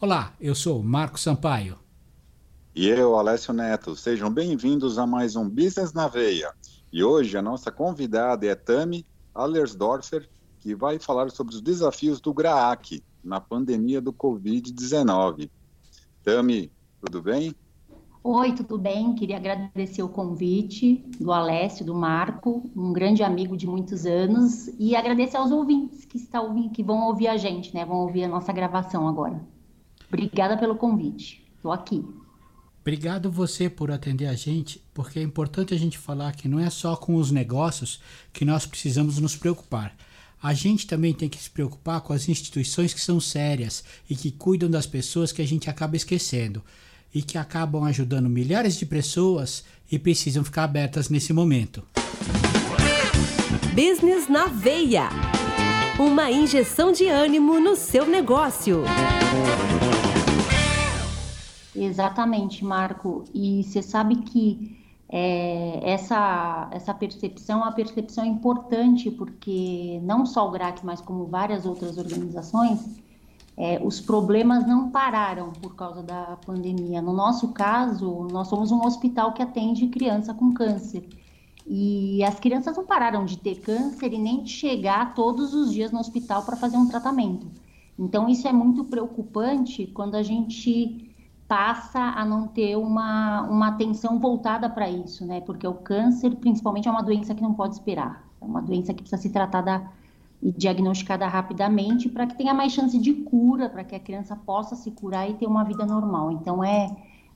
Olá, eu sou Marco Sampaio. E eu, Alessio Neto. Sejam bem-vindos a mais um Business na Veia. E hoje a nossa convidada é Tami Allersdorfer, que vai falar sobre os desafios do GRAACC na pandemia do Covid-19. Tami, tudo bem? Oi, tudo bem? Queria agradecer o convite do Alessio, do Marco, um grande amigo de muitos anos, e agradecer aos ouvintes que vão ouvir a gente, né? Vão ouvir a nossa gravação agora. Obrigada pelo convite, estou aqui. Obrigado você por atender a gente, porque é importante a gente falar que não é só com os negócios que nós precisamos nos preocupar. A gente também tem que se preocupar com as instituições que são sérias e que cuidam das pessoas que a gente acaba esquecendo e que acabam ajudando milhares de pessoas e precisam ficar abertas nesse momento. Business na Veia. Uma injeção de ânimo no seu negócio. Exatamente, Marco. E você sabe que essa percepção é uma percepção importante, porque não só o GRAACC, mas como várias outras organizações, os problemas não pararam por causa da pandemia. No nosso caso, nós somos um hospital que atende criança com câncer. E as crianças não pararam de ter câncer e nem de chegar todos os dias no hospital para fazer um tratamento. Então, isso é muito preocupante quando a gente passa a não ter uma atenção voltada para isso, né? Porque o câncer, principalmente, é uma doença que não pode esperar. É uma doença que precisa ser tratada e diagnosticada rapidamente para que tenha mais chance de cura, para que a criança possa se curar e ter uma vida normal. Então,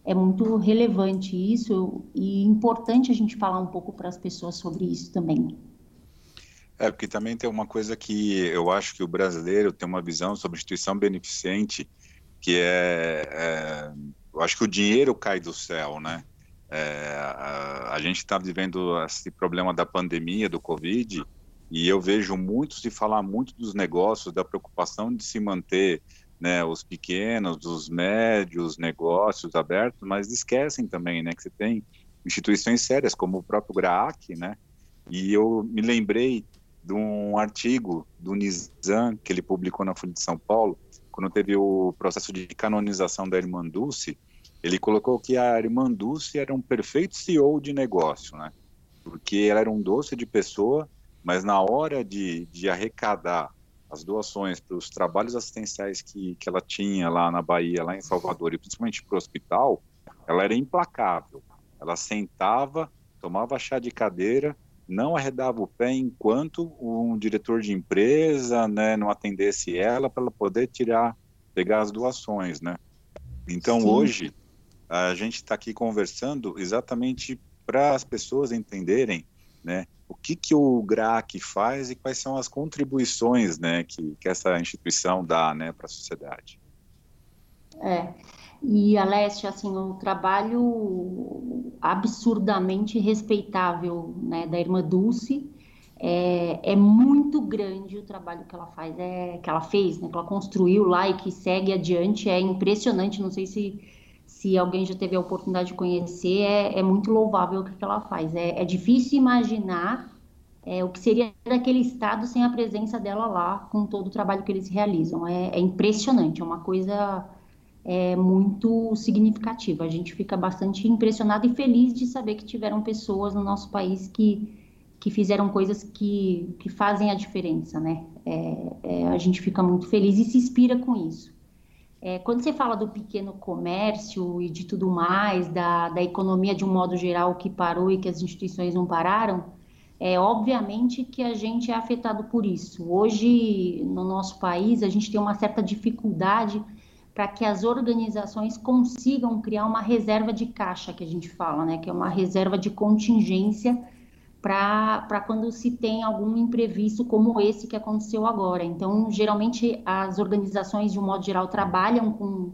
é muito relevante isso e importante a gente falar um pouco para as pessoas sobre isso também. Porque também tem uma coisa que eu acho que o brasileiro tem uma visão sobre instituição beneficente, que eu acho que o dinheiro cai do céu, né? A gente está vivendo esse problema da pandemia, do Covid, e eu vejo muito se falar muito dos negócios, da preocupação de se manter, né, os pequenos, os médios, negócios abertos, mas esquecem também, né, que você tem instituições sérias, como o próprio GRAACC, né? E eu me lembrei de um artigo do Nizam, que ele publicou na Folha de São Paulo, quando teve o processo de canonização da Irmã Dulce. Ele colocou que a Irmã Dulce era um perfeito CEO de negócio, né? Porque ela era um doce de pessoa, mas na hora de arrecadar as doações para os trabalhos assistenciais que ela tinha lá na Bahia, lá em Salvador, e principalmente para o hospital, ela era implacável. Ela sentava, tomava chá de cadeira, não arredava o pé enquanto um diretor de empresa, né, não atendesse ela para ela poder pegar as doações, né? Então, sim, hoje a gente está aqui conversando exatamente para as pessoas entenderem, né, o que o GRAACC faz e quais são as contribuições, né, que essa instituição dá, né, para a sociedade. E, Alessio, assim, o trabalho absurdamente respeitável, né, da Irmã Dulce é muito grande. O trabalho que ela faz, que ela fez, né, que ela construiu lá e que segue adiante, é impressionante. Não sei se alguém já teve a oportunidade de conhecer, é muito louvável o que ela faz. É difícil imaginar o que seria daquele estado sem a presença dela lá, com todo o trabalho que eles realizam. É impressionante, é uma coisa muito significativa. A gente fica bastante impressionado e feliz de saber que tiveram pessoas no nosso país que fizeram coisas que fazem a diferença, né? A gente fica muito feliz e se inspira com isso. Quando você fala do pequeno comércio e de tudo mais, da economia de um modo geral que parou e que as instituições não pararam, obviamente que a gente é afetado por isso. Hoje, no nosso país, a gente tem uma certa dificuldade para que as organizações consigam criar uma reserva de caixa, que a gente fala, né? Que é uma reserva de contingência para quando se tem algum imprevisto como esse que aconteceu agora. Então, geralmente, as organizações, de um modo geral, trabalham com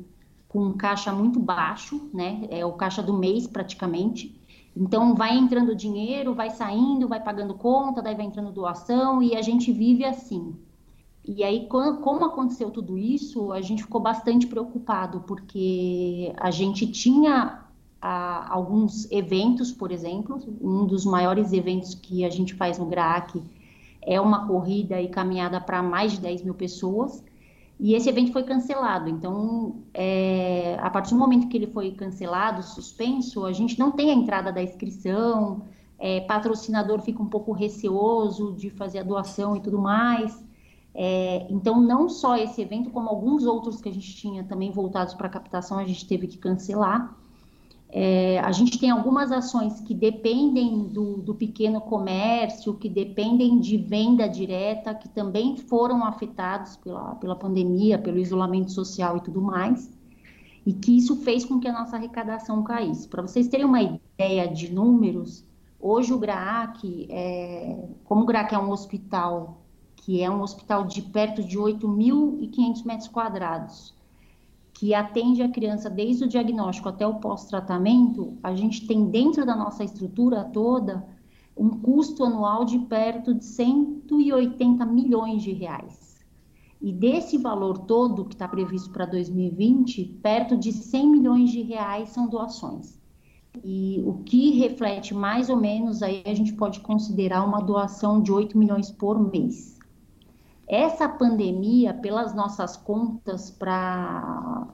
um caixa muito baixo, né? É o caixa do mês, praticamente. Então, vai entrando dinheiro, vai saindo, vai pagando conta, daí vai entrando doação, e a gente vive assim. E aí, como aconteceu tudo isso, a gente ficou bastante preocupado, porque a gente tinha alguns eventos, por exemplo. Um dos maiores eventos que a gente faz no GRAACC é uma corrida e caminhada para mais de 10 mil pessoas, E esse evento foi cancelado, então, a partir do momento que ele foi cancelado, suspenso, a gente não tem a entrada da inscrição, patrocinador fica um pouco receoso de fazer a doação e tudo mais. Então, não só esse evento, como alguns outros que a gente tinha também voltados para a captação, a gente teve que cancelar. A gente tem algumas ações que dependem do pequeno comércio, que dependem de venda direta, que também foram afetados pela pandemia, pelo isolamento social e tudo mais, e que isso fez com que a nossa arrecadação caísse. Para vocês terem uma ideia de números, hoje o GRAACC, como o GRAACC é um hospital, que é um hospital de perto de 8.500 metros quadrados, que atende a criança desde o diagnóstico até o pós-tratamento, a gente tem dentro da nossa estrutura toda um custo anual de perto de 180 milhões de reais. E desse valor todo que está previsto para 2020, perto de 100 milhões de reais são doações. E o que reflete mais ou menos, aí a gente pode considerar uma doação de 8 milhões por mês. Essa pandemia, pelas nossas contas, para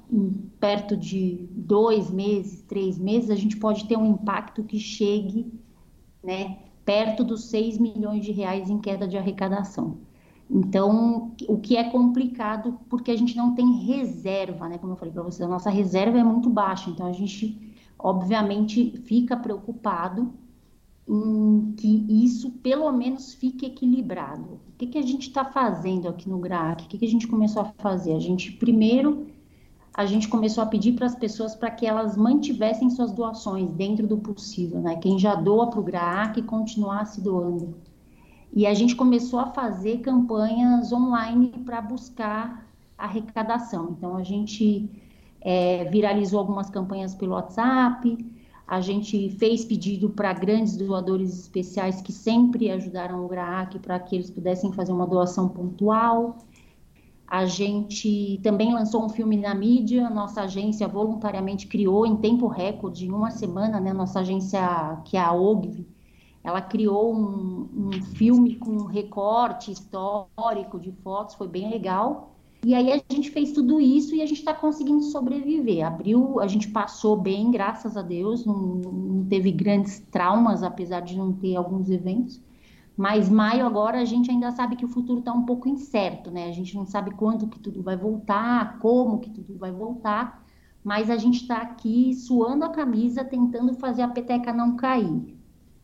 perto de 2 meses, 3 meses, a gente pode ter um impacto que chegue, né, perto dos 6 milhões de reais em queda de arrecadação. Então, o que é complicado, porque a gente não tem reserva, né? Como eu falei para vocês, a nossa reserva é muito baixa, então a gente, obviamente, fica preocupado em que isso pelo menos fique equilibrado. O que a gente está fazendo aqui no GRAACC? O que a gente começou a fazer? Primeiro, a gente começou a pedir para as pessoas para que elas mantivessem suas doações dentro do possível, né? Quem já doa para o GRAACC continuasse doando. E a gente começou a fazer campanhas online para buscar arrecadação. Então, a gente viralizou algumas campanhas pelo WhatsApp. A gente fez pedido para grandes doadores especiais que sempre ajudaram o GRAACC para que eles pudessem fazer uma doação pontual. A gente também lançou um filme na mídia, nossa agência voluntariamente criou em tempo recorde, em uma semana, né? Nossa agência, que é a Ogilvy, ela criou um filme com recorte histórico de fotos, foi bem legal. E aí a gente fez tudo isso e a gente está conseguindo sobreviver. Abril, a gente passou bem, graças a Deus, não teve grandes traumas, apesar de não ter alguns eventos. Mas maio agora a gente ainda sabe que o futuro está um pouco incerto, né? A gente não sabe quando que tudo vai voltar, como que tudo vai voltar. Mas a gente está aqui suando a camisa, tentando fazer a peteca não cair,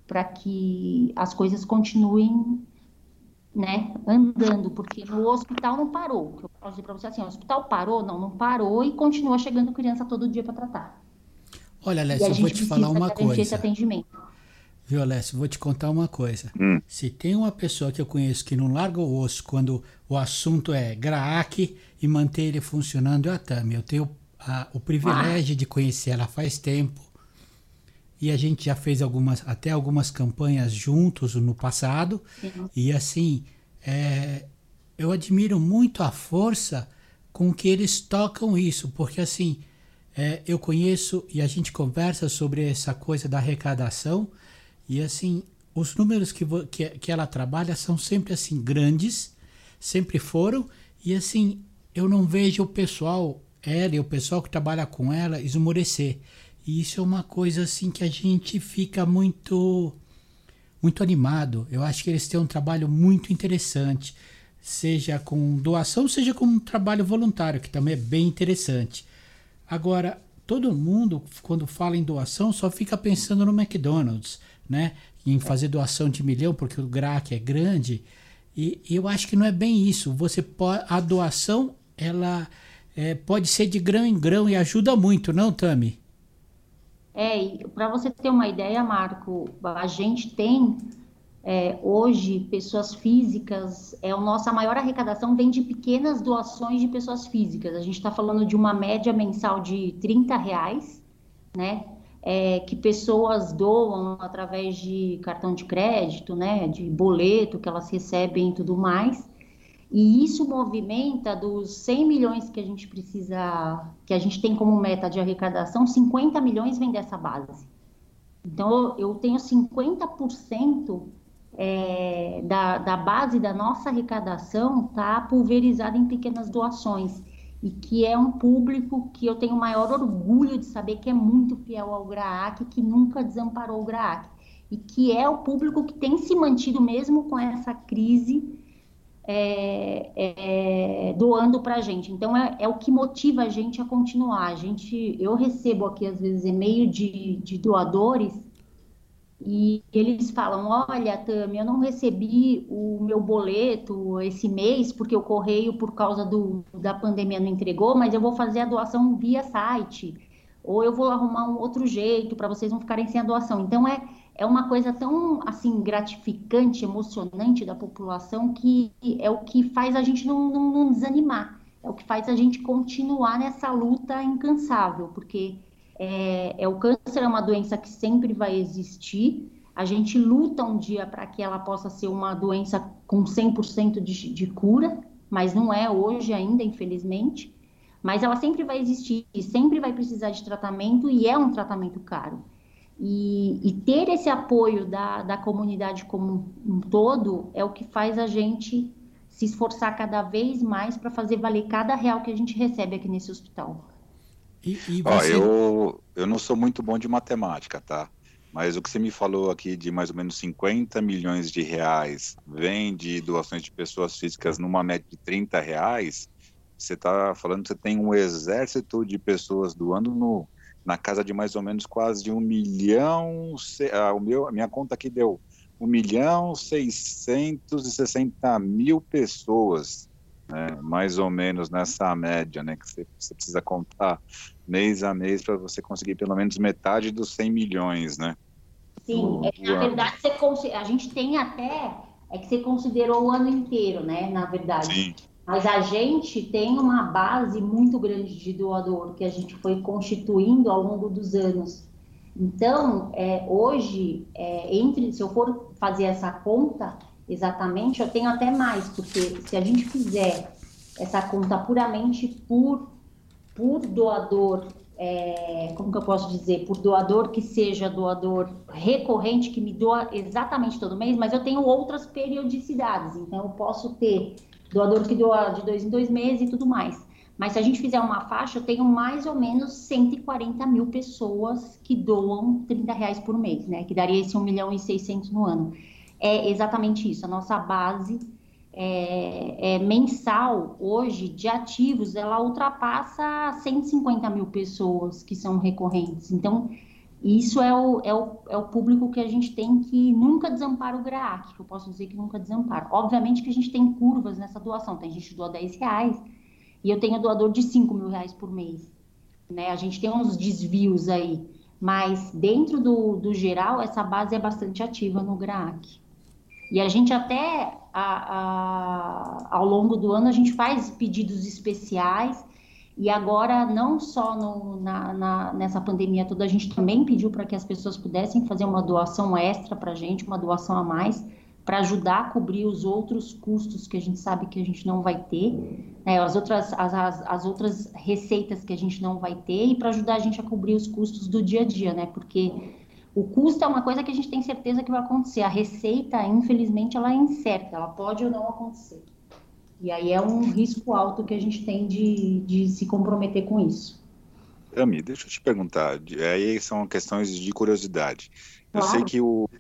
para que as coisas continuem, né, andando, porque o hospital não parou. Eu posso dizer para você assim, o hospital parou? Não parou e continua chegando criança todo dia para tratar. Olha, Alessio, eu vou te falar uma coisa. Esse atendimento. Viu, Alessio, vou te contar uma coisa. Se tem uma pessoa que eu conheço que não larga o osso quando o assunto é GRAACC e manter ele funcionando, é a Tami. Eu tenho o privilégio de conhecer ela faz tempo e a gente já fez algumas campanhas juntos no passado. Sim. E assim, eu admiro muito a força com que eles tocam isso, porque assim, eu conheço e a gente conversa sobre essa coisa da arrecadação e assim, os números que ela trabalha são sempre assim grandes, sempre foram, e assim, eu não vejo o pessoal que trabalha com ela esmorecer. E isso é uma coisa assim que a gente fica muito, muito animado. Eu acho que eles têm um trabalho muito interessante, seja com doação, seja com um trabalho voluntário, que também é bem interessante. Agora, todo mundo, quando fala em doação, só fica pensando no McDonald's, né? Em fazer doação de milhão, porque o GRAACC é grande. E eu acho que não é bem isso. A doação ela pode ser de grão em grão e ajuda muito, não, Tami? Para você ter uma ideia, Marco, a gente tem hoje pessoas físicas, a nossa maior arrecadação vem de pequenas doações de pessoas físicas. A gente está falando de uma média mensal de R$30, né? Que pessoas doam através de cartão de crédito, né? De boleto que elas recebem e tudo mais. E isso movimenta dos 100 milhões que a gente precisa, que a gente tem como meta de arrecadação, 50 milhões vem dessa base. Então, eu tenho 50% da base da nossa arrecadação está pulverizada em pequenas doações, e que é um público que eu tenho o maior orgulho de saber que é muito fiel ao GRAACC, que nunca desamparou o GRAACC, e que é o público que tem se mantido mesmo com essa crise doando para a gente. Então é o que motiva a gente a continuar. Eu recebo aqui às vezes e-mail de doadores e eles falam: olha, Tami, eu não recebi o meu boleto esse mês porque o correio, por causa da pandemia, não entregou, mas eu vou fazer a doação via site, ou eu vou arrumar um outro jeito para vocês não ficarem sem a doação. Então é uma coisa tão assim gratificante, emocionante da população, que é o que faz a gente não desanimar, é o que faz a gente continuar nessa luta incansável, porque o câncer é uma doença que sempre vai existir. A gente luta um dia para que ela possa ser uma doença com 100% de cura, mas não é hoje ainda, infelizmente. Mas ela sempre vai existir e sempre vai precisar de tratamento, e é um tratamento caro. E ter esse apoio da comunidade como um todo é o que faz a gente se esforçar cada vez mais para fazer valer cada real que a gente recebe aqui nesse hospital. Você... eu não sou muito bom de matemática, tá? Mas o que você me falou aqui de mais ou menos 50 milhões de reais vem de doações de pessoas físicas numa média de 30 reais, você está falando que você tem um exército de pessoas doando na casa de mais ou menos quase 1 milhão... a minha conta aqui deu 1.660.000 pessoas. Mais ou menos nessa média, né, que você precisa contar mês a mês para você conseguir pelo menos metade dos 100 milhões, né? Sim, na verdade a gente tem até, que você considerou o ano inteiro, né, na verdade. Sim. Mas a gente tem uma base muito grande de doador que a gente foi constituindo ao longo dos anos. Então, hoje, se eu for fazer essa conta... Exatamente, eu tenho até mais, porque se a gente fizer essa conta puramente por doador, como que eu posso dizer, por doador que seja doador recorrente, que me doa exatamente todo mês, mas eu tenho outras periodicidades, então eu posso ter doador que doa de 2 em 2 meses e tudo mais. Mas se a gente fizer uma faixa, eu tenho mais ou menos 140 mil pessoas que doam 30 reais por mês, né? Que daria esse 1.600.000 no ano. É exatamente isso, a nossa base mensal hoje de ativos, ela ultrapassa 150 mil pessoas que são recorrentes. Então, isso é o público que a gente tem, que nunca desampara o GRAACC, que eu posso dizer que nunca desampara. Obviamente que a gente tem curvas nessa doação, tem gente que doa 10 reais e eu tenho doador de 5 mil reais por mês, né? A gente tem uns desvios aí, mas dentro do geral, essa base é bastante ativa no GRAACC. E a gente até, ao longo do ano, a gente faz pedidos especiais, e agora não só nessa pandemia toda, a gente também pediu para que as pessoas pudessem fazer uma doação extra para a gente, uma doação a mais, para ajudar a cobrir os outros custos que a gente sabe que a gente não vai ter, né, as outras receitas que a gente não vai ter, e para ajudar a gente a cobrir os custos do dia a dia, né, porque... O custo é uma coisa que a gente tem certeza que vai acontecer. A receita, infelizmente, ela é incerta, ela pode ou não acontecer. E aí é um risco alto que a gente tem de se comprometer com isso. Tami, deixa eu te perguntar, aí são questões de curiosidade. Claro. Eu sei que o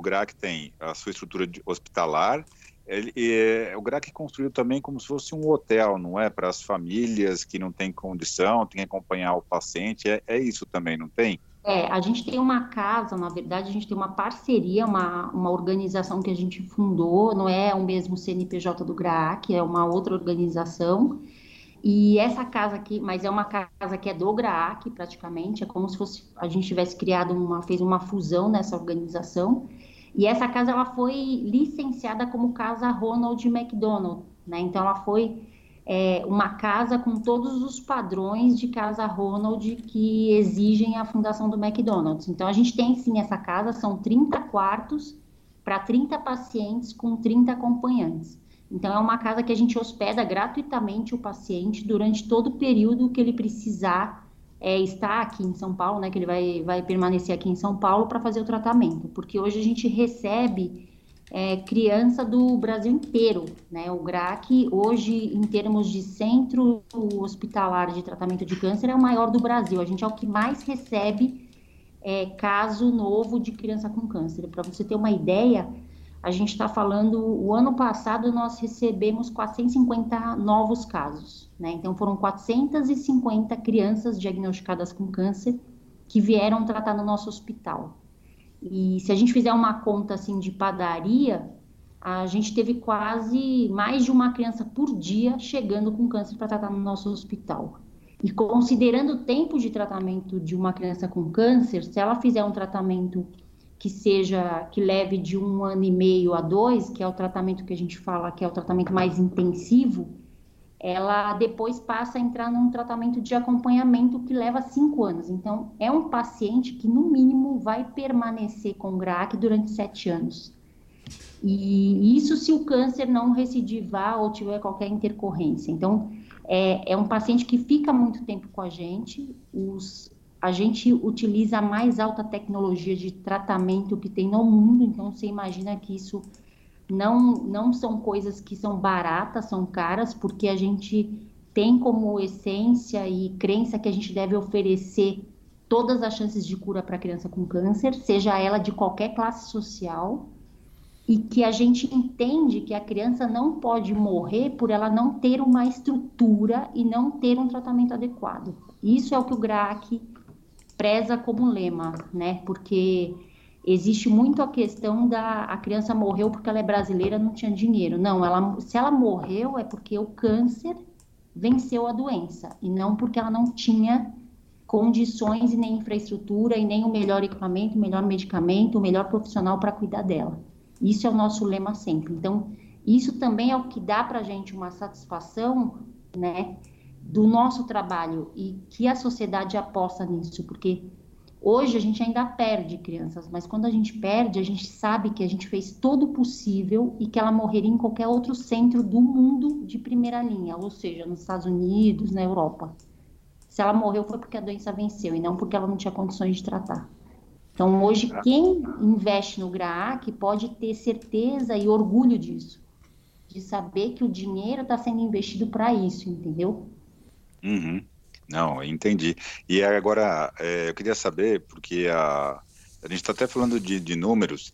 GRAACC tem a sua estrutura hospitalar. O GRAACC construiu também como se fosse um hotel, não é? Para as famílias que não têm condição, tem que acompanhar o paciente, é isso também, não tem? A gente tem uma casa, na verdade, a gente tem uma parceria, uma organização que a gente fundou, não é o mesmo CNPJ do GRAACC, é uma outra organização, e essa casa aqui, mas é uma casa que é do GRAACC praticamente, é como se fosse, a gente tivesse fez uma fusão nessa organização, e essa casa ela foi licenciada como Casa Ronald McDonald, né? Então ela foi uma casa com todos os padrões de Casa Ronald que exigem a fundação do McDonald's. Então a gente tem sim essa casa, são 30 quartos para 30 pacientes com 30 acompanhantes. Então é uma casa que a gente hospeda gratuitamente o paciente durante todo o período que ele precisar estar aqui em São Paulo, né, que ele vai permanecer aqui em São Paulo para fazer o tratamento, porque hoje a gente recebe criança do Brasil inteiro, né? O GRAACC, hoje, em termos de centro hospitalar de tratamento de câncer, é o maior do Brasil. A gente é o que mais recebe caso novo de criança com câncer. Para você ter uma ideia, a gente está falando, o ano passado nós recebemos 450 novos casos, né? Então foram 450 crianças diagnosticadas com câncer que vieram tratar no nosso hospital. E se a gente fizer uma conta assim de padaria, a gente teve quase mais de uma criança por dia chegando com câncer para tratar no nosso hospital. E considerando o tempo de tratamento de uma criança com câncer, se ela fizer um tratamento que leve de 1 ano e meio a 2, que é o tratamento que a gente fala que é o tratamento mais intensivo, ela depois passa a entrar num tratamento de acompanhamento que leva 5 anos. Então, é um paciente que, no mínimo, vai permanecer com GRAACC durante 7 anos. E isso se o câncer não recidivar ou tiver qualquer intercorrência. Então, é um paciente que fica muito tempo com a gente. A gente utiliza a mais alta tecnologia de tratamento que tem no mundo, então você imagina que isso não são coisas que são baratas, são caras, porque a gente tem como essência e crença que a gente deve oferecer todas as chances de cura para a criança com câncer, seja ela de qualquer classe social, e que a gente entende que a criança não pode morrer por ela não ter uma estrutura e não ter um tratamento adequado. Isso é o que o GRAACC preza como lema, né? Porque existe muito a questão a criança morreu porque ela é brasileira, não tinha dinheiro. Não, se ela morreu é porque o câncer venceu a doença e não porque ela não tinha condições e nem infraestrutura e nem o melhor equipamento, o melhor medicamento, o melhor profissional para cuidar dela. Isso é o nosso lema sempre. Então, isso também é o que dá para a gente uma satisfação, né, do nosso trabalho e que a sociedade aposta nisso, porque hoje a gente ainda perde crianças, mas quando a gente perde, a gente sabe que a gente fez todo o possível e que ela morreria em qualquer outro centro do mundo de primeira linha, ou seja, nos Estados Unidos, na Europa. Se ela morreu foi porque a doença venceu e não porque ela não tinha condições de tratar. Então hoje quem investe no GRAACC pode ter certeza e orgulho disso, de saber que o dinheiro está sendo investido para isso, entendeu? Uhum. Não, entendi. E agora eu queria saber, porque a gente está até falando de números,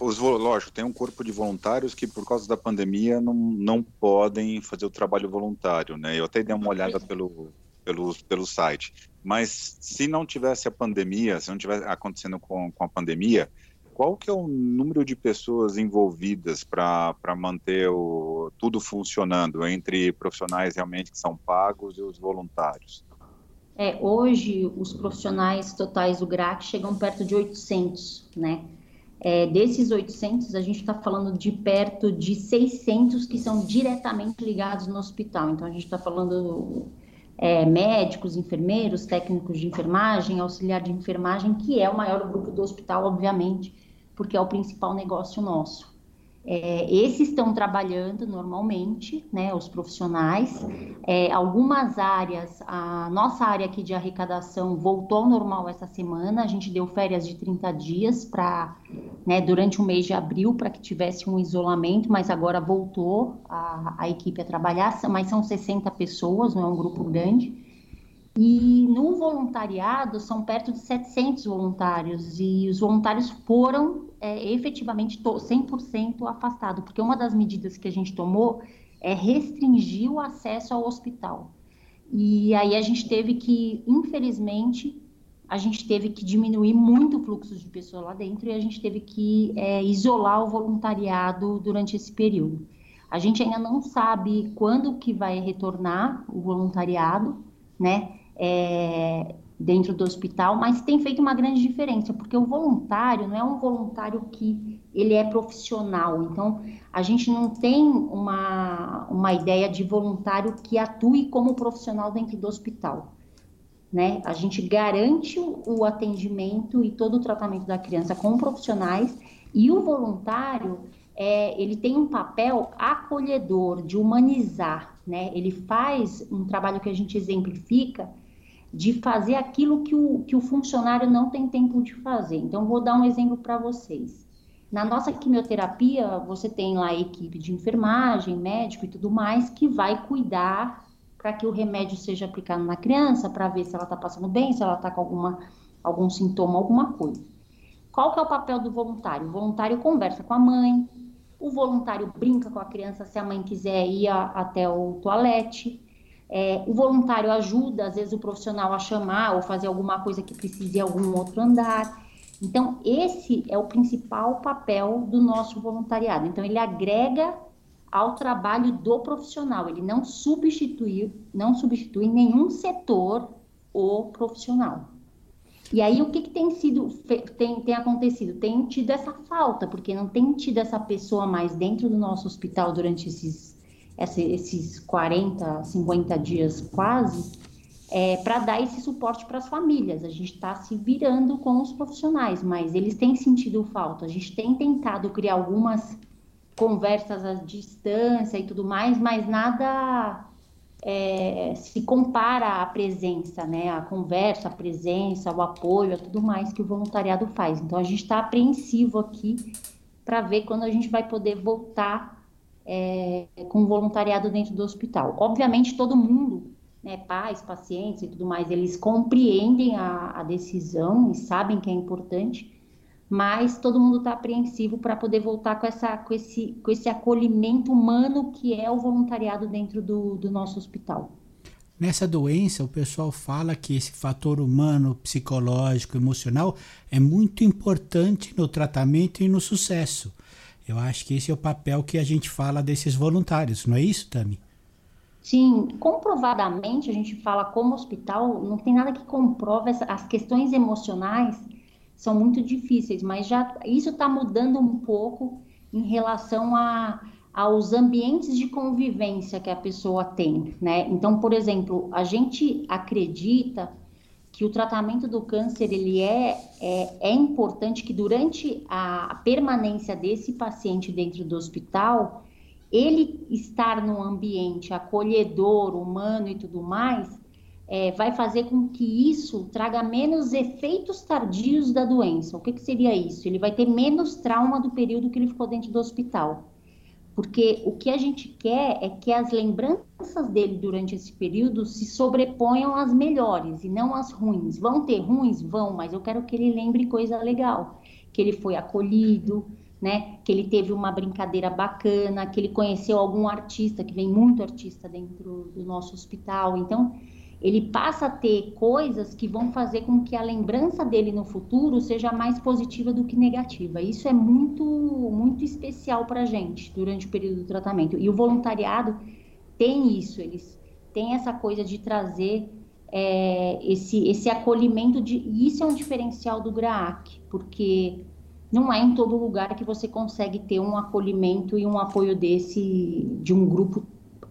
lógico, tem um corpo de voluntários que por causa da pandemia não podem fazer o trabalho voluntário, né? Eu até dei uma olhada pelo site, mas se não tivesse a pandemia, se não tivesse acontecendo com a pandemia, qual que é o número de pessoas envolvidas para manter tudo funcionando entre profissionais realmente que são pagos e os voluntários? Hoje, os profissionais totais do GRAACC chegam perto de 800, né? Desses 800, a gente está falando de perto de 600 que são diretamente ligados no hospital. Então, a gente está falando médicos, enfermeiros, técnicos de enfermagem, auxiliar de enfermagem, que é o maior grupo do hospital, obviamente, porque é o principal negócio nosso. Esses estão trabalhando normalmente, né, os profissionais. Algumas áreas, a nossa área aqui de arrecadação voltou ao normal essa semana, a gente deu férias de 30 dias durante o mês de abril para que tivesse um isolamento, mas agora voltou a equipe a trabalhar, mas são 60 pessoas, não é um grupo grande. E no voluntariado são perto de 700 voluntários e os voluntários foram efetivamente 100% afastados, porque uma das medidas que a gente tomou é restringir o acesso ao hospital. E aí a gente teve que, infelizmente, diminuir muito o fluxo de pessoas lá dentro e a gente teve que isolar o voluntariado durante esse período. A gente ainda não sabe quando que vai retornar o voluntariado, né? Dentro do hospital, mas tem feito uma grande diferença, porque o voluntário não é um voluntário que ele é profissional, então a gente não tem uma ideia de voluntário que atue como profissional dentro do hospital, né? A gente garante o atendimento e todo o tratamento da criança com profissionais, e o voluntário, ele tem um papel acolhedor, de humanizar, né? Ele faz um trabalho que a gente exemplifica de fazer aquilo que o funcionário não tem tempo de fazer. Então, vou dar um exemplo para vocês. Na nossa quimioterapia, você tem lá a equipe de enfermagem, médico e tudo mais, que vai cuidar para que o remédio seja aplicado na criança, para ver se ela está passando bem, se ela está com algum sintoma, alguma coisa. Qual que é o papel do voluntário? O voluntário conversa com a mãe, o voluntário brinca com a criança se a mãe quiser ir até o toalete, o voluntário ajuda, às vezes, o profissional a chamar ou fazer alguma coisa que precise em algum outro andar. Então, esse é o principal papel do nosso voluntariado. Então, ele agrega ao trabalho do profissional, ele não substitui em nenhum setor o profissional. E aí, o que tem acontecido? Tem tido essa falta, porque não tem tido essa pessoa mais dentro do nosso hospital durante esses 40, 50 dias quase, para dar esse suporte para as famílias. A gente está se virando com os profissionais, mas eles têm sentido falta. A gente tem tentado criar algumas conversas à distância e tudo mais, mas nada se compara à presença, né? A conversa, a presença, o apoio, a tudo mais que o voluntariado faz. Então, a gente está apreensivo aqui para ver quando a gente vai poder voltar com o voluntariado dentro do hospital. Obviamente, todo mundo, né, pais, pacientes e tudo mais, eles compreendem a decisão e sabem que é importante, mas todo mundo está apreensivo para poder voltar com esse acolhimento humano que é o voluntariado dentro do nosso hospital. Nessa doença, o pessoal fala que esse fator humano, psicológico, emocional é muito importante no tratamento e no sucesso. Eu acho que esse é o papel que a gente fala desses voluntários, não é isso, Tami? Sim, comprovadamente a gente fala como hospital, não tem nada que comprove, as questões emocionais são muito difíceis, mas já isso está mudando um pouco em relação aos ambientes de convivência que a pessoa tem, né? Então, por exemplo, a gente acredita que o tratamento do câncer, ele é importante que durante a permanência desse paciente dentro do hospital, ele estar num ambiente acolhedor, humano e tudo mais, vai fazer com que isso traga menos efeitos tardios da doença. O que seria isso? Ele vai ter menos trauma do período que ele ficou dentro do hospital. Porque o que a gente quer é que as lembranças dele durante esse período se sobreponham às melhores e não às ruins. Vão ter ruins? Vão, mas eu quero que ele lembre coisa legal. Que ele foi acolhido, né? Que ele teve uma brincadeira bacana, que ele conheceu algum artista, que vem muito artista dentro do nosso hospital. Então, ele passa a ter coisas que vão fazer com que a lembrança dele no futuro seja mais positiva do que negativa. Isso é muito, muito especial para a gente durante o período do tratamento. E o voluntariado tem isso, eles têm essa coisa de trazer esse acolhimento, e isso é um diferencial do GRAACC, porque não é em todo lugar que você consegue ter um acolhimento e um apoio de um grupo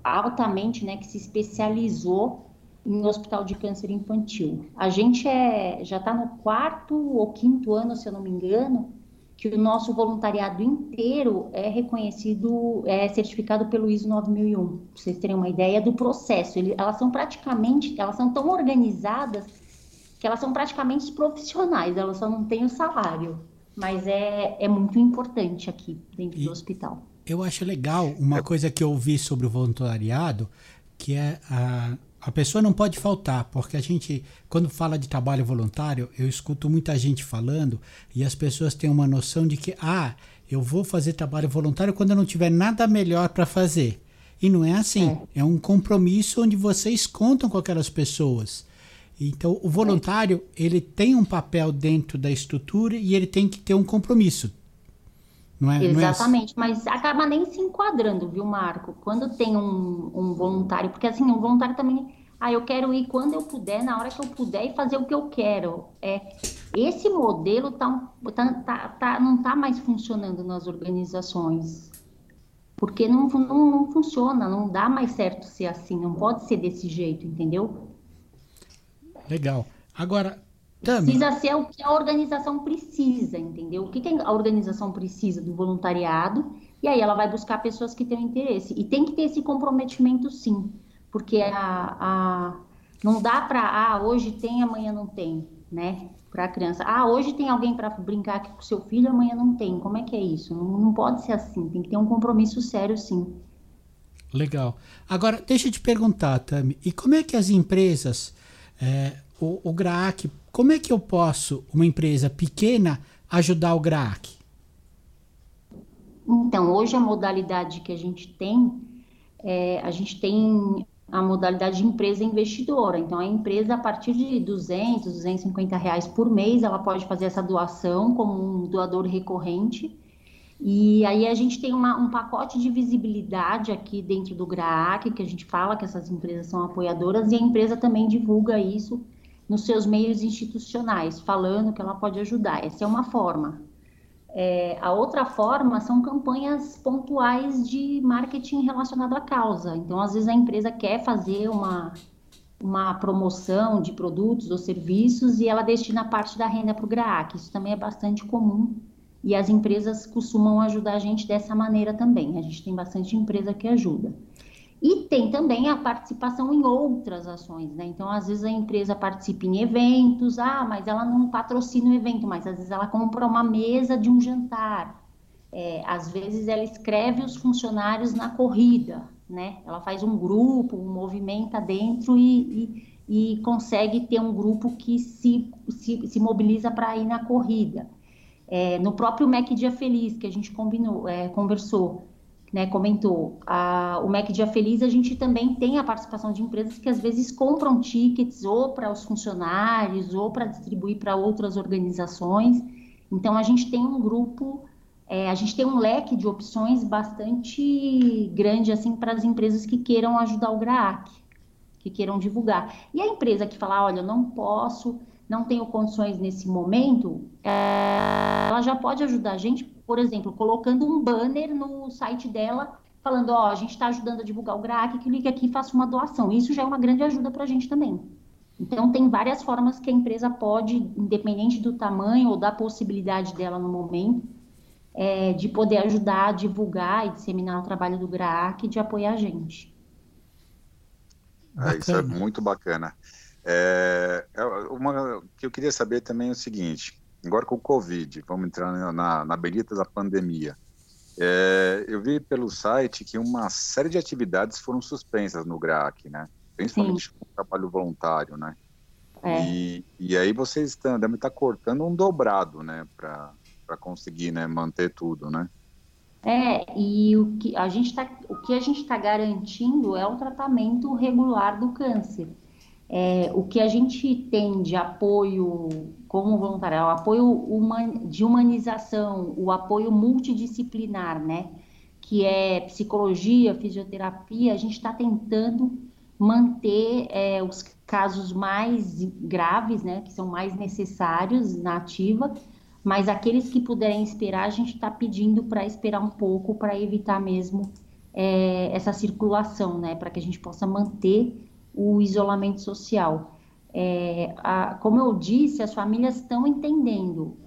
altamente, né, que se especializou em hospital de câncer infantil. A gente já está no 4º ou 5º ano, se eu não me engano, que o nosso voluntariado inteiro é reconhecido, é certificado pelo ISO 9001. Pra vocês terem uma ideia do processo, elas são tão organizadas que elas são praticamente profissionais, elas só não têm o salário. Mas é muito importante aqui dentro do hospital. Eu acho legal uma coisa que eu ouvi sobre o voluntariado, que é a pessoa não pode faltar, porque a gente, quando fala de trabalho voluntário, eu escuto muita gente falando e as pessoas têm uma noção de que, eu vou fazer trabalho voluntário quando eu não tiver nada melhor para fazer. E não é assim, é um compromisso onde vocês contam com aquelas pessoas. Então, o voluntário, ele tem um papel dentro da estrutura e ele tem que ter um compromisso, não é? Exatamente, não é... mas acaba nem se enquadrando, viu, Marco? Quando tem um voluntário, porque assim, um voluntário também... eu quero ir quando eu puder, na hora que eu puder e fazer o que eu quero. Esse modelo não está mais funcionando nas organizações, porque não funciona, não dá mais certo ser assim, não pode ser desse jeito, entendeu? Legal. Agora, Tami... Precisa ser o que a organização precisa, entendeu? O que a organização precisa do voluntariado, e aí ela vai buscar pessoas que tenham interesse. E tem que ter esse comprometimento, sim, porque não dá para, hoje tem, amanhã não tem. né, para a criança. Ah, hoje tem alguém para brincar aqui com seu filho, amanhã não tem. Como é que é isso? Não pode ser assim, tem que ter um compromisso sério, sim. Legal. Agora, deixa eu te perguntar, Tami, e como é que as empresas, o GRAACC, como é que eu posso, uma empresa pequena, ajudar o GRAACC? Então, hoje a modalidade que a gente tem, a gente tem a modalidade de empresa investidora. Então, a empresa, a partir de R$200, R$250 por mês, ela pode fazer essa doação como um doador recorrente. E aí a gente tem um pacote de visibilidade aqui dentro do GRAACC, que a gente fala que essas empresas são apoiadoras, e a empresa também divulga isso nos seus meios institucionais, falando que ela pode ajudar. Essa é uma forma. A outra forma são campanhas pontuais de marketing relacionado à causa. Então, às vezes a empresa quer fazer uma promoção de produtos ou serviços e ela destina parte da renda para o GRAACC. Isso também é bastante comum. E as empresas costumam ajudar a gente dessa maneira também. A gente tem bastante empresa que ajuda. E tem também a participação em outras ações, né? Então, às vezes a empresa participa em eventos, mas ela não patrocina o evento, mas às vezes ela compra uma mesa de um jantar. Às vezes ela escreve os funcionários na corrida, né? Ela faz um grupo, um movimenta dentro e consegue ter um grupo que se mobiliza para ir na corrida. No próprio Mac Dia Feliz, que a gente conversou, né, comentou, o Mac Dia Feliz, a gente também tem a participação de empresas que às vezes compram tickets ou para os funcionários ou para distribuir para outras organizações. Então, a gente tem um grupo, a gente tem um leque de opções bastante grande assim, para as empresas que queiram ajudar o GRAACC, que queiram divulgar. E a empresa que fala, olha, eu não posso... não tenho condições nesse momento, ela já pode ajudar a gente, por exemplo, colocando um banner no site dela, falando, a gente está ajudando a divulgar o GRAACC, clique aqui e faça uma doação. Isso já é uma grande ajuda para a gente também. Então, tem várias formas que a empresa pode, independente do tamanho ou da possibilidade dela no momento, de poder ajudar a divulgar e disseminar o trabalho do GRAACC e de apoiar a gente. Isso é muito bacana. Uma que eu queria saber também é o seguinte, agora com o Covid, vamos entrar na belita da pandemia, eu vi pelo site que uma série de atividades foram suspensas no GRAACC, né? Principalmente com o trabalho voluntário, né? E aí vocês devem estar cortando um dobrado, né? Para conseguir, né, manter tudo, né? E o que a gente está garantindo é o tratamento regular do câncer. O que a gente tem de apoio como voluntário, o apoio de humanização, o apoio multidisciplinar, né? Que é psicologia, fisioterapia, a gente está tentando manter os casos mais graves, né? Que são mais necessários na ativa, mas aqueles que puderem esperar, a gente está pedindo para esperar um pouco para evitar mesmo essa circulação, né? Para que a gente possa manter o isolamento social. Como eu disse, as famílias estão entendendo,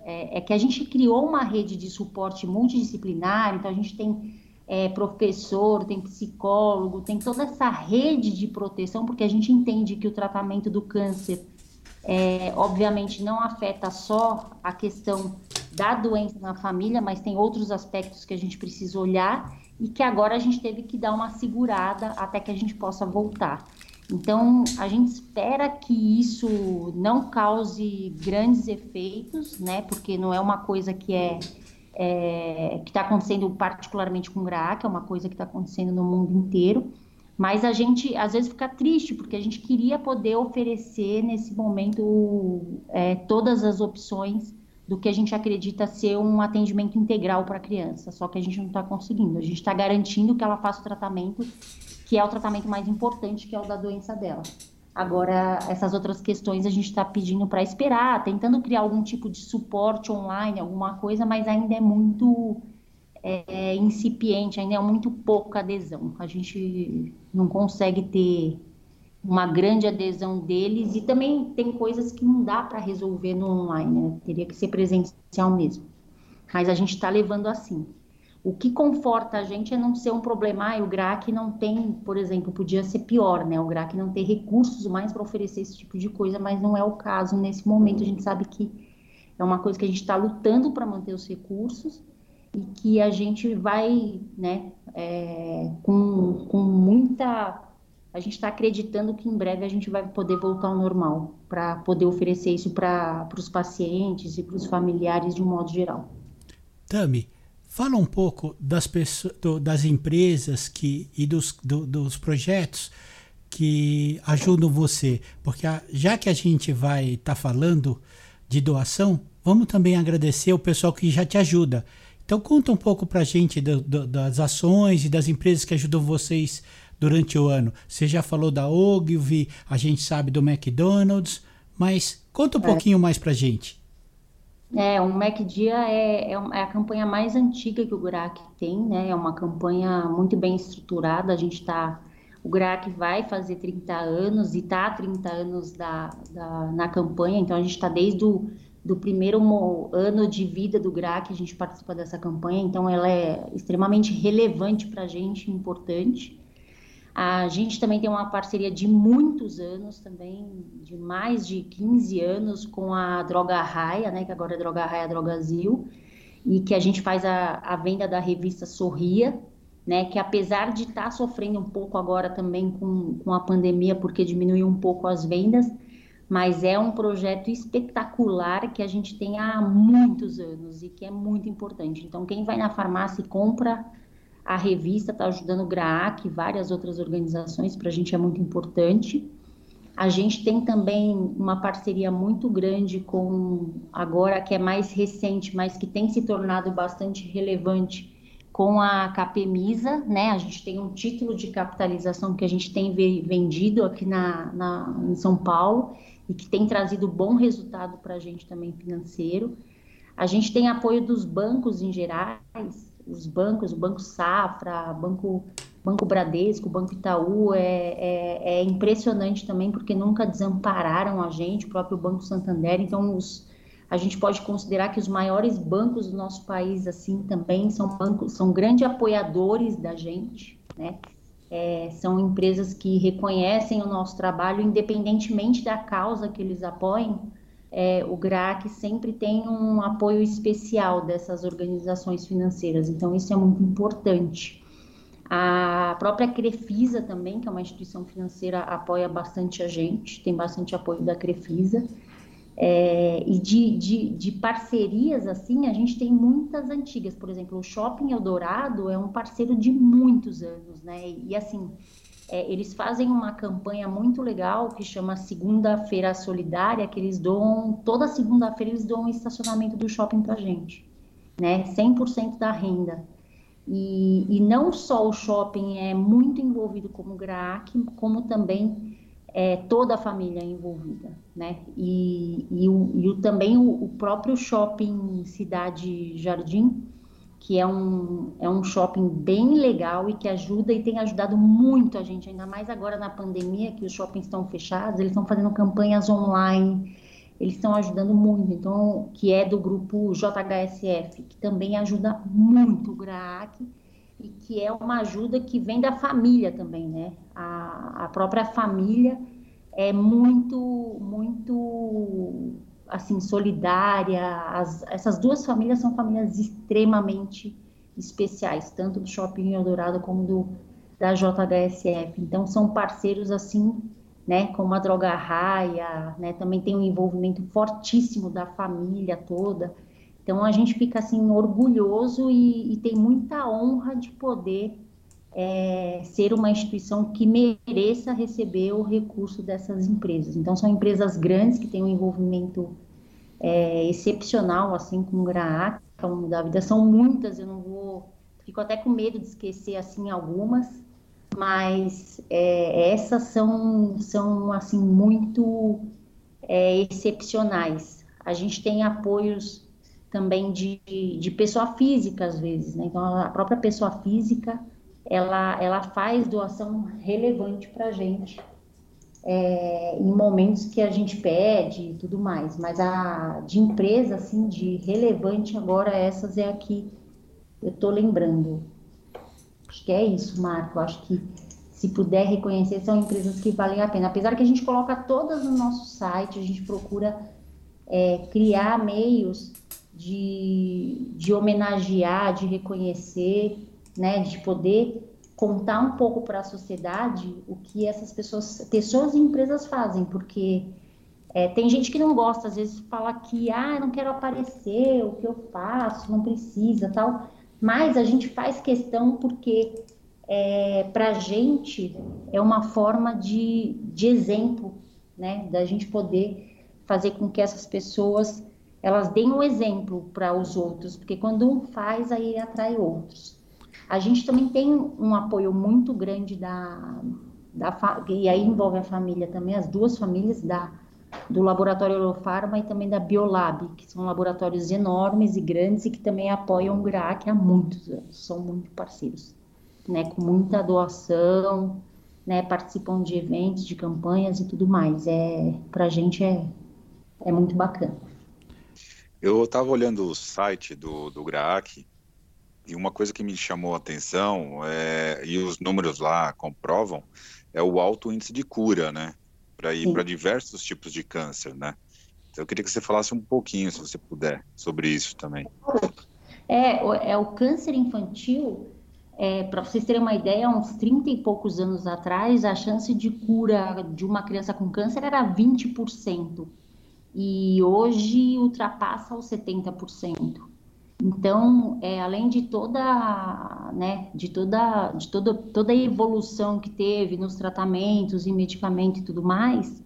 que a gente criou uma rede de suporte multidisciplinar, então a gente tem professor, tem psicólogo, tem toda essa rede de proteção, porque a gente entende que o tratamento do câncer, obviamente, não afeta só a questão da doença na família, mas tem outros aspectos que a gente precisa olhar e que agora a gente teve que dar uma segurada até que a gente possa voltar. Então, a gente espera que isso não cause grandes efeitos, né? Porque não é uma coisa que que está acontecendo particularmente com o GRAACC, é uma coisa que está acontecendo no mundo inteiro. Mas a gente, às vezes, fica triste, porque a gente queria poder oferecer, nesse momento, todas as opções do que a gente acredita ser um atendimento integral para a criança. Só que a gente não está conseguindo. A gente está garantindo que ela faça o tratamento, que é o tratamento mais importante, que é o da doença dela. Agora, essas outras questões a gente está pedindo para esperar, tentando criar algum tipo de suporte online, alguma coisa, mas ainda é muito incipiente, ainda é muito pouca adesão. A gente não consegue ter uma grande adesão deles e também tem coisas que não dá para resolver no online, né? Teria que ser presencial mesmo. Mas a gente está levando assim. O que conforta a gente é não ser um problema, o GRAACC não tem, por exemplo, podia ser pior, né? O GRAACC não tem recursos mais para oferecer esse tipo de coisa, mas não é o caso nesse momento. A gente sabe que é uma coisa que a gente está lutando para manter os recursos e que a gente vai, né, com muita... A gente está acreditando que em breve a gente vai poder voltar ao normal para poder oferecer isso para os pacientes e para os familiares de um modo geral. Tami, fala um pouco das pessoas, das empresas e dos projetos que ajudam você. Porque já que a gente vai estar falando de doação, vamos também agradecer o pessoal que já te ajuda. Então conta um pouco para a gente das ações e das empresas que ajudam vocês durante o ano. Você já falou da Ogilvy, a gente sabe do McDonald's, mas conta um pouquinho mais para a gente. O McDia é a campanha mais antiga que o GRAACC tem, né? É uma campanha muito bem estruturada. O GRAACC vai fazer 30 anos e está há 30 anos na campanha, então a gente está desde o do primeiro ano de vida do GRAACC, a gente participa dessa campanha, então ela é extremamente relevante para a gente, importante. A gente também tem uma parceria de muitos anos também, de mais de 15 anos, com a Droga Raia, né, que agora é Droga Raia, Drogasil, e que a gente faz a venda da revista Sorria, né, que apesar de estar sofrendo um pouco agora também com a pandemia, porque diminuiu um pouco as vendas, mas é um projeto espetacular que a gente tem há muitos anos e que é muito importante. Então, quem vai na farmácia e compra a revista, está ajudando o GRAACC e várias outras organizações, para a gente é muito importante. A gente tem também uma parceria muito grande agora que é mais recente, mas que tem se tornado bastante relevante, com a Capemisa, né? A gente tem um título de capitalização que a gente tem vendido aqui em São Paulo e que tem trazido bom resultado para a gente também financeiro. A gente tem apoio dos bancos em gerais, o Banco Safra, Banco Bradesco, Banco Itaú, é impressionante também, porque nunca desampararam a gente, o próprio Banco Santander. Então, a gente pode considerar que os maiores bancos do nosso país, assim, também são grandes apoiadores da gente, né? São empresas que reconhecem o nosso trabalho, independentemente da causa que eles apoiem. O GRAACC sempre tem um apoio especial dessas organizações financeiras, então isso é muito importante. A própria Crefisa também, que é uma instituição financeira, apoia bastante a gente, tem bastante apoio da Crefisa. E de parcerias, assim, a gente tem muitas antigas. Por exemplo, o Shopping Eldorado é um parceiro de muitos anos, né? E assim... eles fazem uma campanha muito legal que chama Segunda-feira Solidária, que eles doam, toda segunda-feira eles doam o estacionamento do shopping pra gente, né, 100% da renda. E não só o shopping é muito envolvido como o GRAACC, como também toda a família é envolvida, né, e também o próprio Shopping Cidade Jardim, que é um shopping bem legal e que ajuda e tem ajudado muito a gente, ainda mais agora na pandemia, que os shoppings estão fechados, eles estão fazendo campanhas online, eles estão ajudando muito. Então, que é do grupo JHSF, que também ajuda muito o GRAACC e que é uma ajuda que vem da família também, né? A própria família é muito assim, solidária. Essas duas famílias são famílias extremamente especiais, tanto do Shopping Eldorado como da JHSF. Então, são parceiros, assim, né, como a Droga Raia, né, também tem um envolvimento fortíssimo da família toda. Então, a gente fica, assim, orgulhoso e tem muita honra de poder ser uma instituição que mereça receber o recurso dessas empresas. Então, são empresas grandes que têm um envolvimento excepcional, assim, com o GRAACC, ao longo da vida. São muitas, fico até com medo de esquecer, assim, algumas, mas essas são assim, muito excepcionais. A gente tem apoios também de pessoa física, às vezes, né? Então, a própria pessoa física, ela faz doação relevante para a gente em momentos que a gente pede e tudo mais, mas de empresa, assim, de relevante agora, essas é a que eu estou lembrando. Acho que é isso, Marco. Acho que se puder reconhecer, são empresas que valem a pena. Apesar que a gente coloca todas no nosso site, a gente procura criar meios de homenagear, de reconhecer, né, de poder contar um pouco para a sociedade o que essas pessoas e empresas fazem, porque tem gente que não gosta, às vezes fala que, ah, não quero aparecer, o que eu faço, não precisa, tal, mas a gente faz questão porque para a gente é uma forma de exemplo, né, da gente poder fazer com que essas pessoas, elas deem um exemplo para os outros, porque quando um faz, aí ele atrai outros. A gente também tem um apoio muito grande e aí envolve a família também, as duas famílias do Laboratório Eurofarma e também da Biolab, que são laboratórios enormes e grandes e que também apoiam o GRAACC há muitos anos, são muito parceiros, né, com muita doação, né, participam de eventos, de campanhas e tudo mais. Pra gente é muito bacana. Eu estava olhando o site do GRAACC. E uma coisa que me chamou a atenção, e os números lá comprovam, é o alto índice de cura, né? Para ir para diversos tipos de câncer, né? Então, eu queria que você falasse um pouquinho, se você puder, sobre isso também. O câncer infantil, para vocês terem uma ideia, há uns 30 e poucos anos atrás, a chance de cura de uma criança com câncer era 20%. E hoje ultrapassa os 70%. Então, além de toda, né, toda a evolução que teve nos tratamentos e medicamento e tudo mais,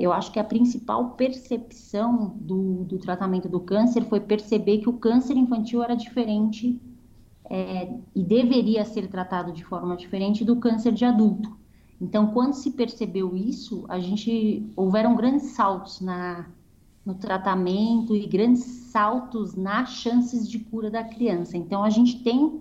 eu acho que a principal percepção do tratamento do câncer foi perceber que o câncer infantil era diferente e deveria ser tratado de forma diferente do câncer de adulto. Então, quando se percebeu isso, houveram grandes saltos no tratamento e grandes saltos nas chances de cura da criança. Então, a gente tem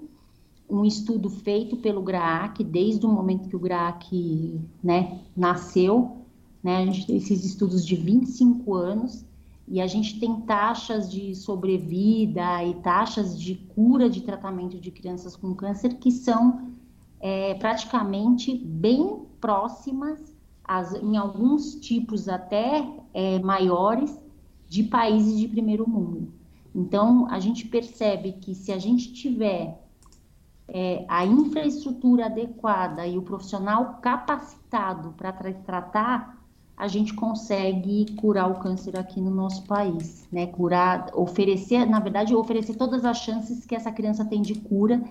um estudo feito pelo GRAACC, desde o momento que o GRAACC, né, nasceu, né, a gente tem esses estudos de 25 anos, e a gente tem taxas de sobrevida e taxas de cura de tratamento de crianças com câncer que são praticamente bem próximas, em alguns tipos até maiores, de países de primeiro mundo. Então, a gente percebe que se a gente tiver a infraestrutura adequada e o profissional capacitado para tratar, a gente consegue curar o câncer aqui no nosso país, né? Oferecer todas as chances que essa criança tem de cura,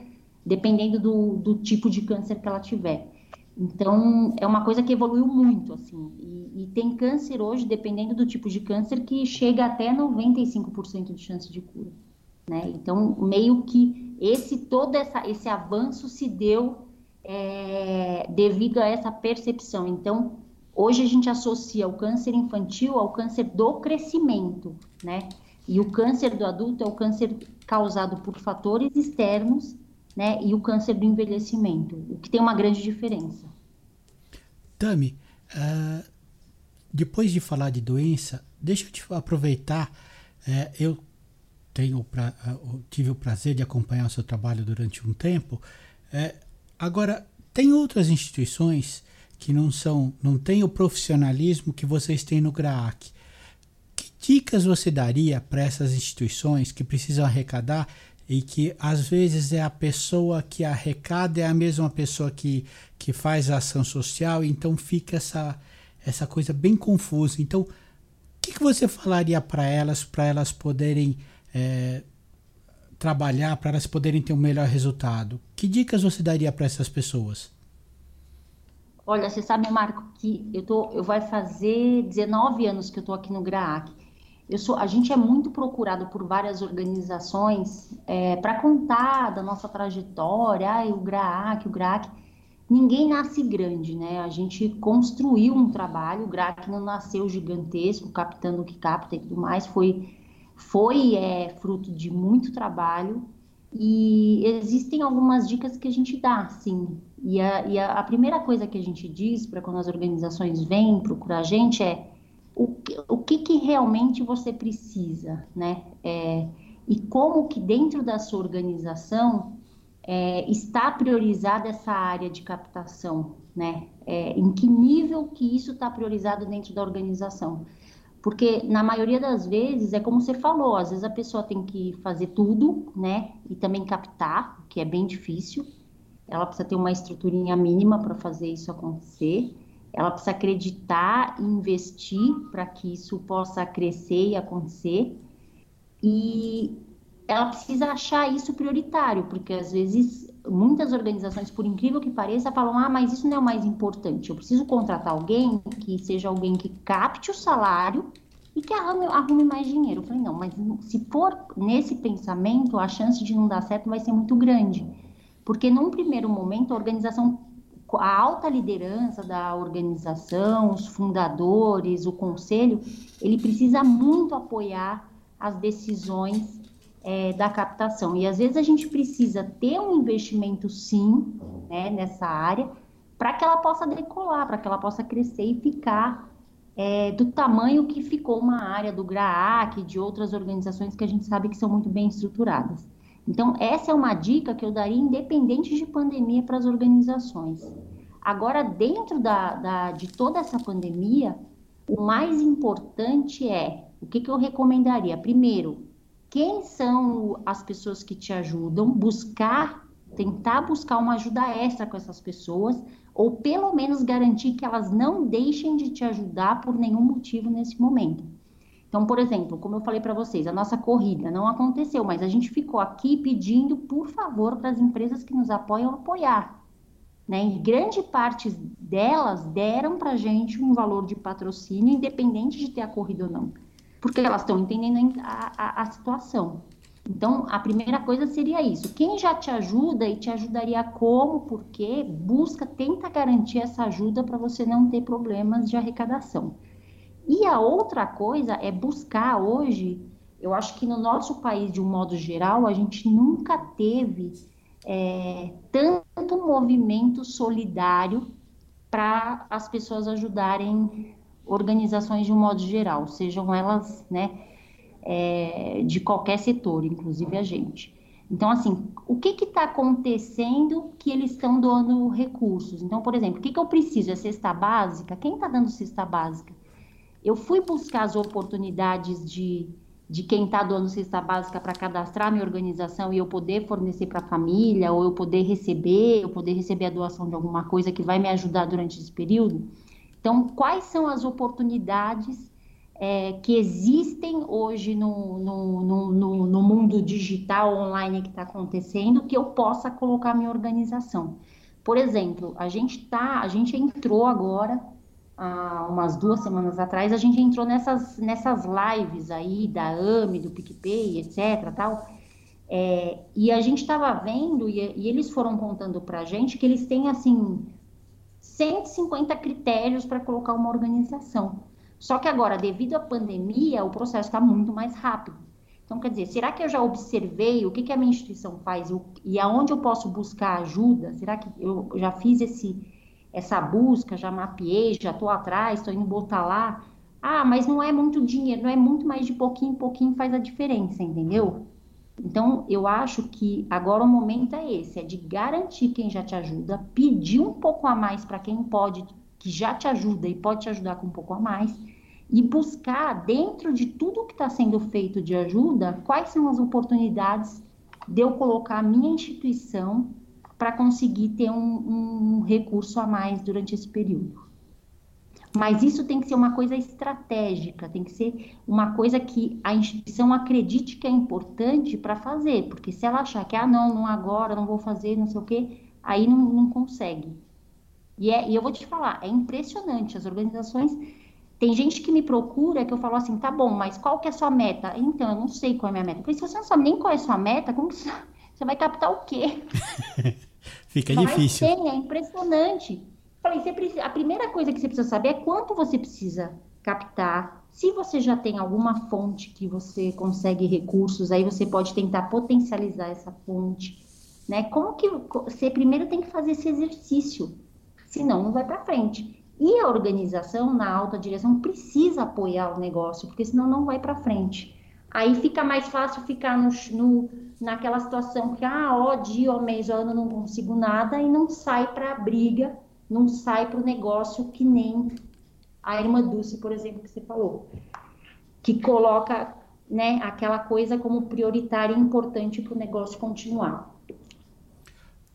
dependendo do tipo de câncer que ela tiver. Então, é uma coisa que evoluiu muito, assim, e tem câncer hoje, dependendo do tipo de câncer, que chega até 95% de chance de cura, né? Então, meio que esse avanço se deu devido a essa percepção. Então, hoje a gente associa o câncer infantil ao câncer do crescimento, né? E o câncer do adulto é o câncer causado por fatores externos, né, e o câncer do envelhecimento, o que tem uma grande diferença. Tami, depois de falar de doença, deixa eu te aproveitar. Eu tive o prazer de acompanhar o seu trabalho durante um tempo. Agora, tem outras instituições que não têm o profissionalismo que vocês têm no GRAACC. Que dicas você daria para essas instituições que precisam arrecadar e que às vezes a pessoa que arrecada é a mesma pessoa que faz a ação social, então fica essa coisa bem confusa? Então, o que você falaria para elas poderem trabalhar, para elas poderem ter um melhor resultado? Que dicas você daria para essas pessoas? Olha, você sabe, Marco, que eu vai fazer 19 anos que eu estou aqui no GRAACC. A gente é muito procurado por várias organizações para contar da nossa trajetória. O GRAACC. Ninguém nasce grande, né? A gente construiu um trabalho. O GRAACC não nasceu gigantesco, captando o que capta e tudo mais. Foi fruto de muito trabalho. E existem algumas dicas que a gente dá, sim. E a primeira coisa que a gente diz para quando as organizações vêm procurar a gente é: o que realmente você precisa, né? e como que dentro da sua organização está priorizada essa área de captação, né? Em que nível que isso está priorizado dentro da organização? Porque na maioria das vezes, é como você falou, às vezes a pessoa tem que fazer tudo, né? E também captar, que é bem difícil. Ela precisa ter uma estruturinha mínima para fazer isso acontecer. Ela precisa acreditar e investir para que isso possa crescer e acontecer. E ela precisa achar isso prioritário, porque às vezes muitas organizações, por incrível que pareça, falam: ah, mas isso não é o mais importante, eu preciso contratar alguém que seja alguém que capte o salário e que arrume mais dinheiro. Eu falei, não, mas se for nesse pensamento, a chance de não dar certo vai ser muito grande, porque num primeiro momento a organização, a alta liderança da organização, os fundadores, o conselho, ele precisa muito apoiar as decisões da captação. E às vezes a gente precisa ter um investimento, sim, né, nessa área, para que ela possa decolar, para que ela possa crescer e ficar do tamanho que ficou uma área do GRAACC e de outras organizações que a gente sabe que são muito bem estruturadas. Então, essa é uma dica que eu daria independente de pandemia para as organizações. Agora, dentro de toda essa pandemia, o mais importante o que eu recomendaria? Primeiro, quem são as pessoas que te ajudam, tentar buscar uma ajuda extra com essas pessoas, ou pelo menos garantir que elas não deixem de te ajudar por nenhum motivo nesse momento. Então, por exemplo, como eu falei para vocês, a nossa corrida não aconteceu, mas a gente ficou aqui pedindo, por favor, para as empresas que nos apoiam, apoiar. Né? E grande parte delas deram para a gente um valor de patrocínio, independente de ter a corrida ou não, porque elas estão entendendo a situação. Então, a primeira coisa seria isso. Quem já te ajuda e te ajudaria como, por quê, tenta garantir essa ajuda para você não ter problemas de arrecadação. E a outra coisa é buscar hoje, eu acho que no nosso país, de um modo geral, a gente nunca teve tanto movimento solidário para as pessoas ajudarem organizações de um modo geral, sejam elas, né, de qualquer setor, inclusive a gente. Então, assim, o que está acontecendo que eles estão doando recursos? Então, por exemplo, o que eu preciso? É cesta básica? Quem está dando cesta básica? Eu fui buscar as oportunidades de quem está doando cesta básica para cadastrar minha organização e eu poder fornecer para a família, ou eu poder receber a doação de alguma coisa que vai me ajudar durante esse período. Então, quais são as oportunidades que existem hoje no mundo digital, online, que está acontecendo, que eu possa colocar minha organização? Por exemplo, a gente entrou agora, há umas 2 semanas atrás, a gente entrou nessas lives aí da AME, do PicPay, etc. tal. E a gente estava vendo, e eles foram contando para a gente, que eles têm, assim, 150 critérios para colocar uma organização. Só que agora, devido à pandemia, o processo está muito mais rápido. Então, quer dizer, será que eu já observei o que a minha instituição faz e aonde eu posso buscar ajuda? Será que eu já fiz essa busca, já mapeei, já estou atrás, estou indo botar lá? Ah, mas não é muito dinheiro, não é muito, mas de pouquinho em pouquinho faz a diferença, entendeu? Então, eu acho que agora o momento é esse, de garantir quem já te ajuda, pedir um pouco a mais para quem que já te ajuda e pode te ajudar com um pouco a mais, e buscar dentro de tudo que está sendo feito de ajuda, quais são as oportunidades de eu colocar a minha instituição para conseguir ter um recurso a mais durante esse período. Mas isso tem que ser uma coisa estratégica, tem que ser uma coisa que a instituição acredite que é importante para fazer, porque se ela achar que, não agora, não vou fazer, não sei o quê, aí não consegue. E eu vou te falar, é impressionante, as organizações, tem gente que me procura, que eu falo assim, tá bom, mas qual que é a sua meta? Então, eu não sei qual é a minha meta. Porque se você não sabe nem qual é a sua meta, como que você vai captar o quê? Fica difícil. É impressionante. A primeira coisa que você precisa saber é quanto você precisa captar. Se você já tem alguma fonte que você consegue recursos, aí você pode tentar potencializar essa fonte, né? Como que você primeiro tem que fazer esse exercício, senão não vai para frente. E a organização, na alta direção, precisa apoiar o negócio, porque senão não vai para frente. Aí fica mais fácil ficar naquela situação que, ó dia, ó mês, ó ano, não consigo nada, e não sai para a briga, não sai para o negócio que nem a Irmã Dulce, por exemplo, que você falou, que coloca, né, aquela coisa como prioritária e importante para o negócio continuar.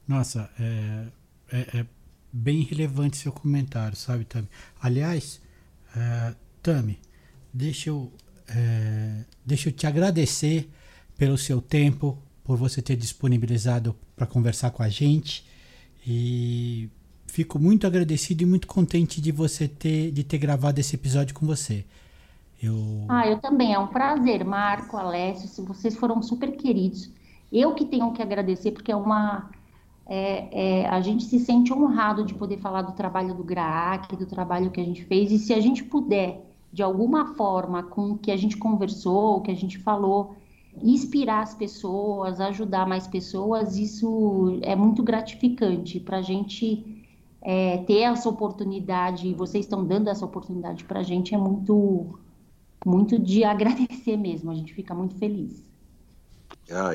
Nossa, é bem relevante seu comentário, sabe, Tami? Aliás, Tami, deixa eu te agradecer pelo seu tempo, por você ter disponibilizado para conversar com a gente, e fico muito agradecido e muito contente de você ter gravado esse episódio com você. Eu também, é um prazer, Marco, Alessio, se vocês foram super queridos. Eu que tenho que agradecer, porque a gente se sente honrado de poder falar do trabalho do GRAACC, do trabalho que a gente fez, e se a gente puder, de alguma forma, com o que a gente conversou, o que a gente falou, inspirar as pessoas, ajudar mais pessoas, isso é muito gratificante para a gente ter essa oportunidade, e vocês estão dando essa oportunidade para a gente, é muito, muito de agradecer mesmo, a gente fica muito feliz.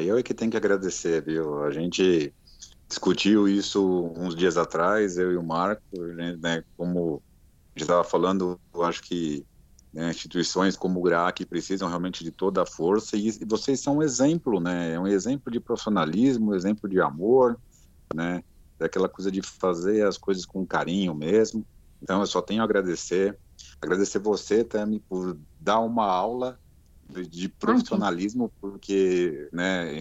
Eu é que tenho que agradecer, viu? A gente discutiu isso uns dias atrás, eu e o Marco, né, como já estava falando, eu acho que instituições como o GRAACC precisam realmente de toda a força, e vocês são um exemplo, né? É um exemplo de profissionalismo, um exemplo de amor, né? Daquela coisa de fazer as coisas com carinho mesmo. Então, eu só tenho a agradecer. Agradecer você, Tami, por dar uma aula de profissionalismo, porque, né,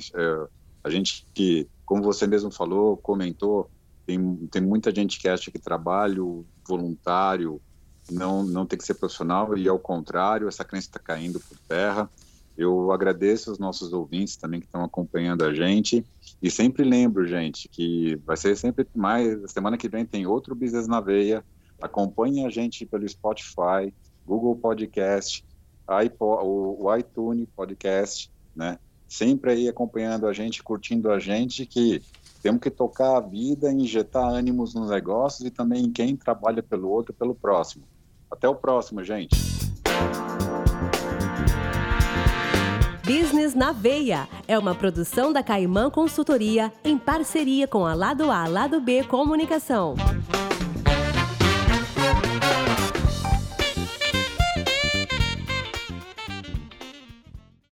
a gente que, como você mesmo falou, comentou, tem muita gente que acha que trabalho voluntário não tem que ser profissional, e ao contrário, essa crença está caindo por terra. Eu agradeço aos nossos ouvintes também que estão acompanhando a gente, e sempre lembro, gente, que vai ser sempre mais, semana que vem tem outro Business na Veia. Acompanhe a gente pelo Spotify, Google Podcast, o iTunes Podcast, né? Sempre aí acompanhando a gente, curtindo a gente, que temos que tocar a vida, injetar ânimos nos negócios e também em quem trabalha pelo outro, pelo próximo. Até o próximo, gente. Business na Veia é uma produção da Caimã Consultoria em parceria com a Lado A Lado B Comunicação.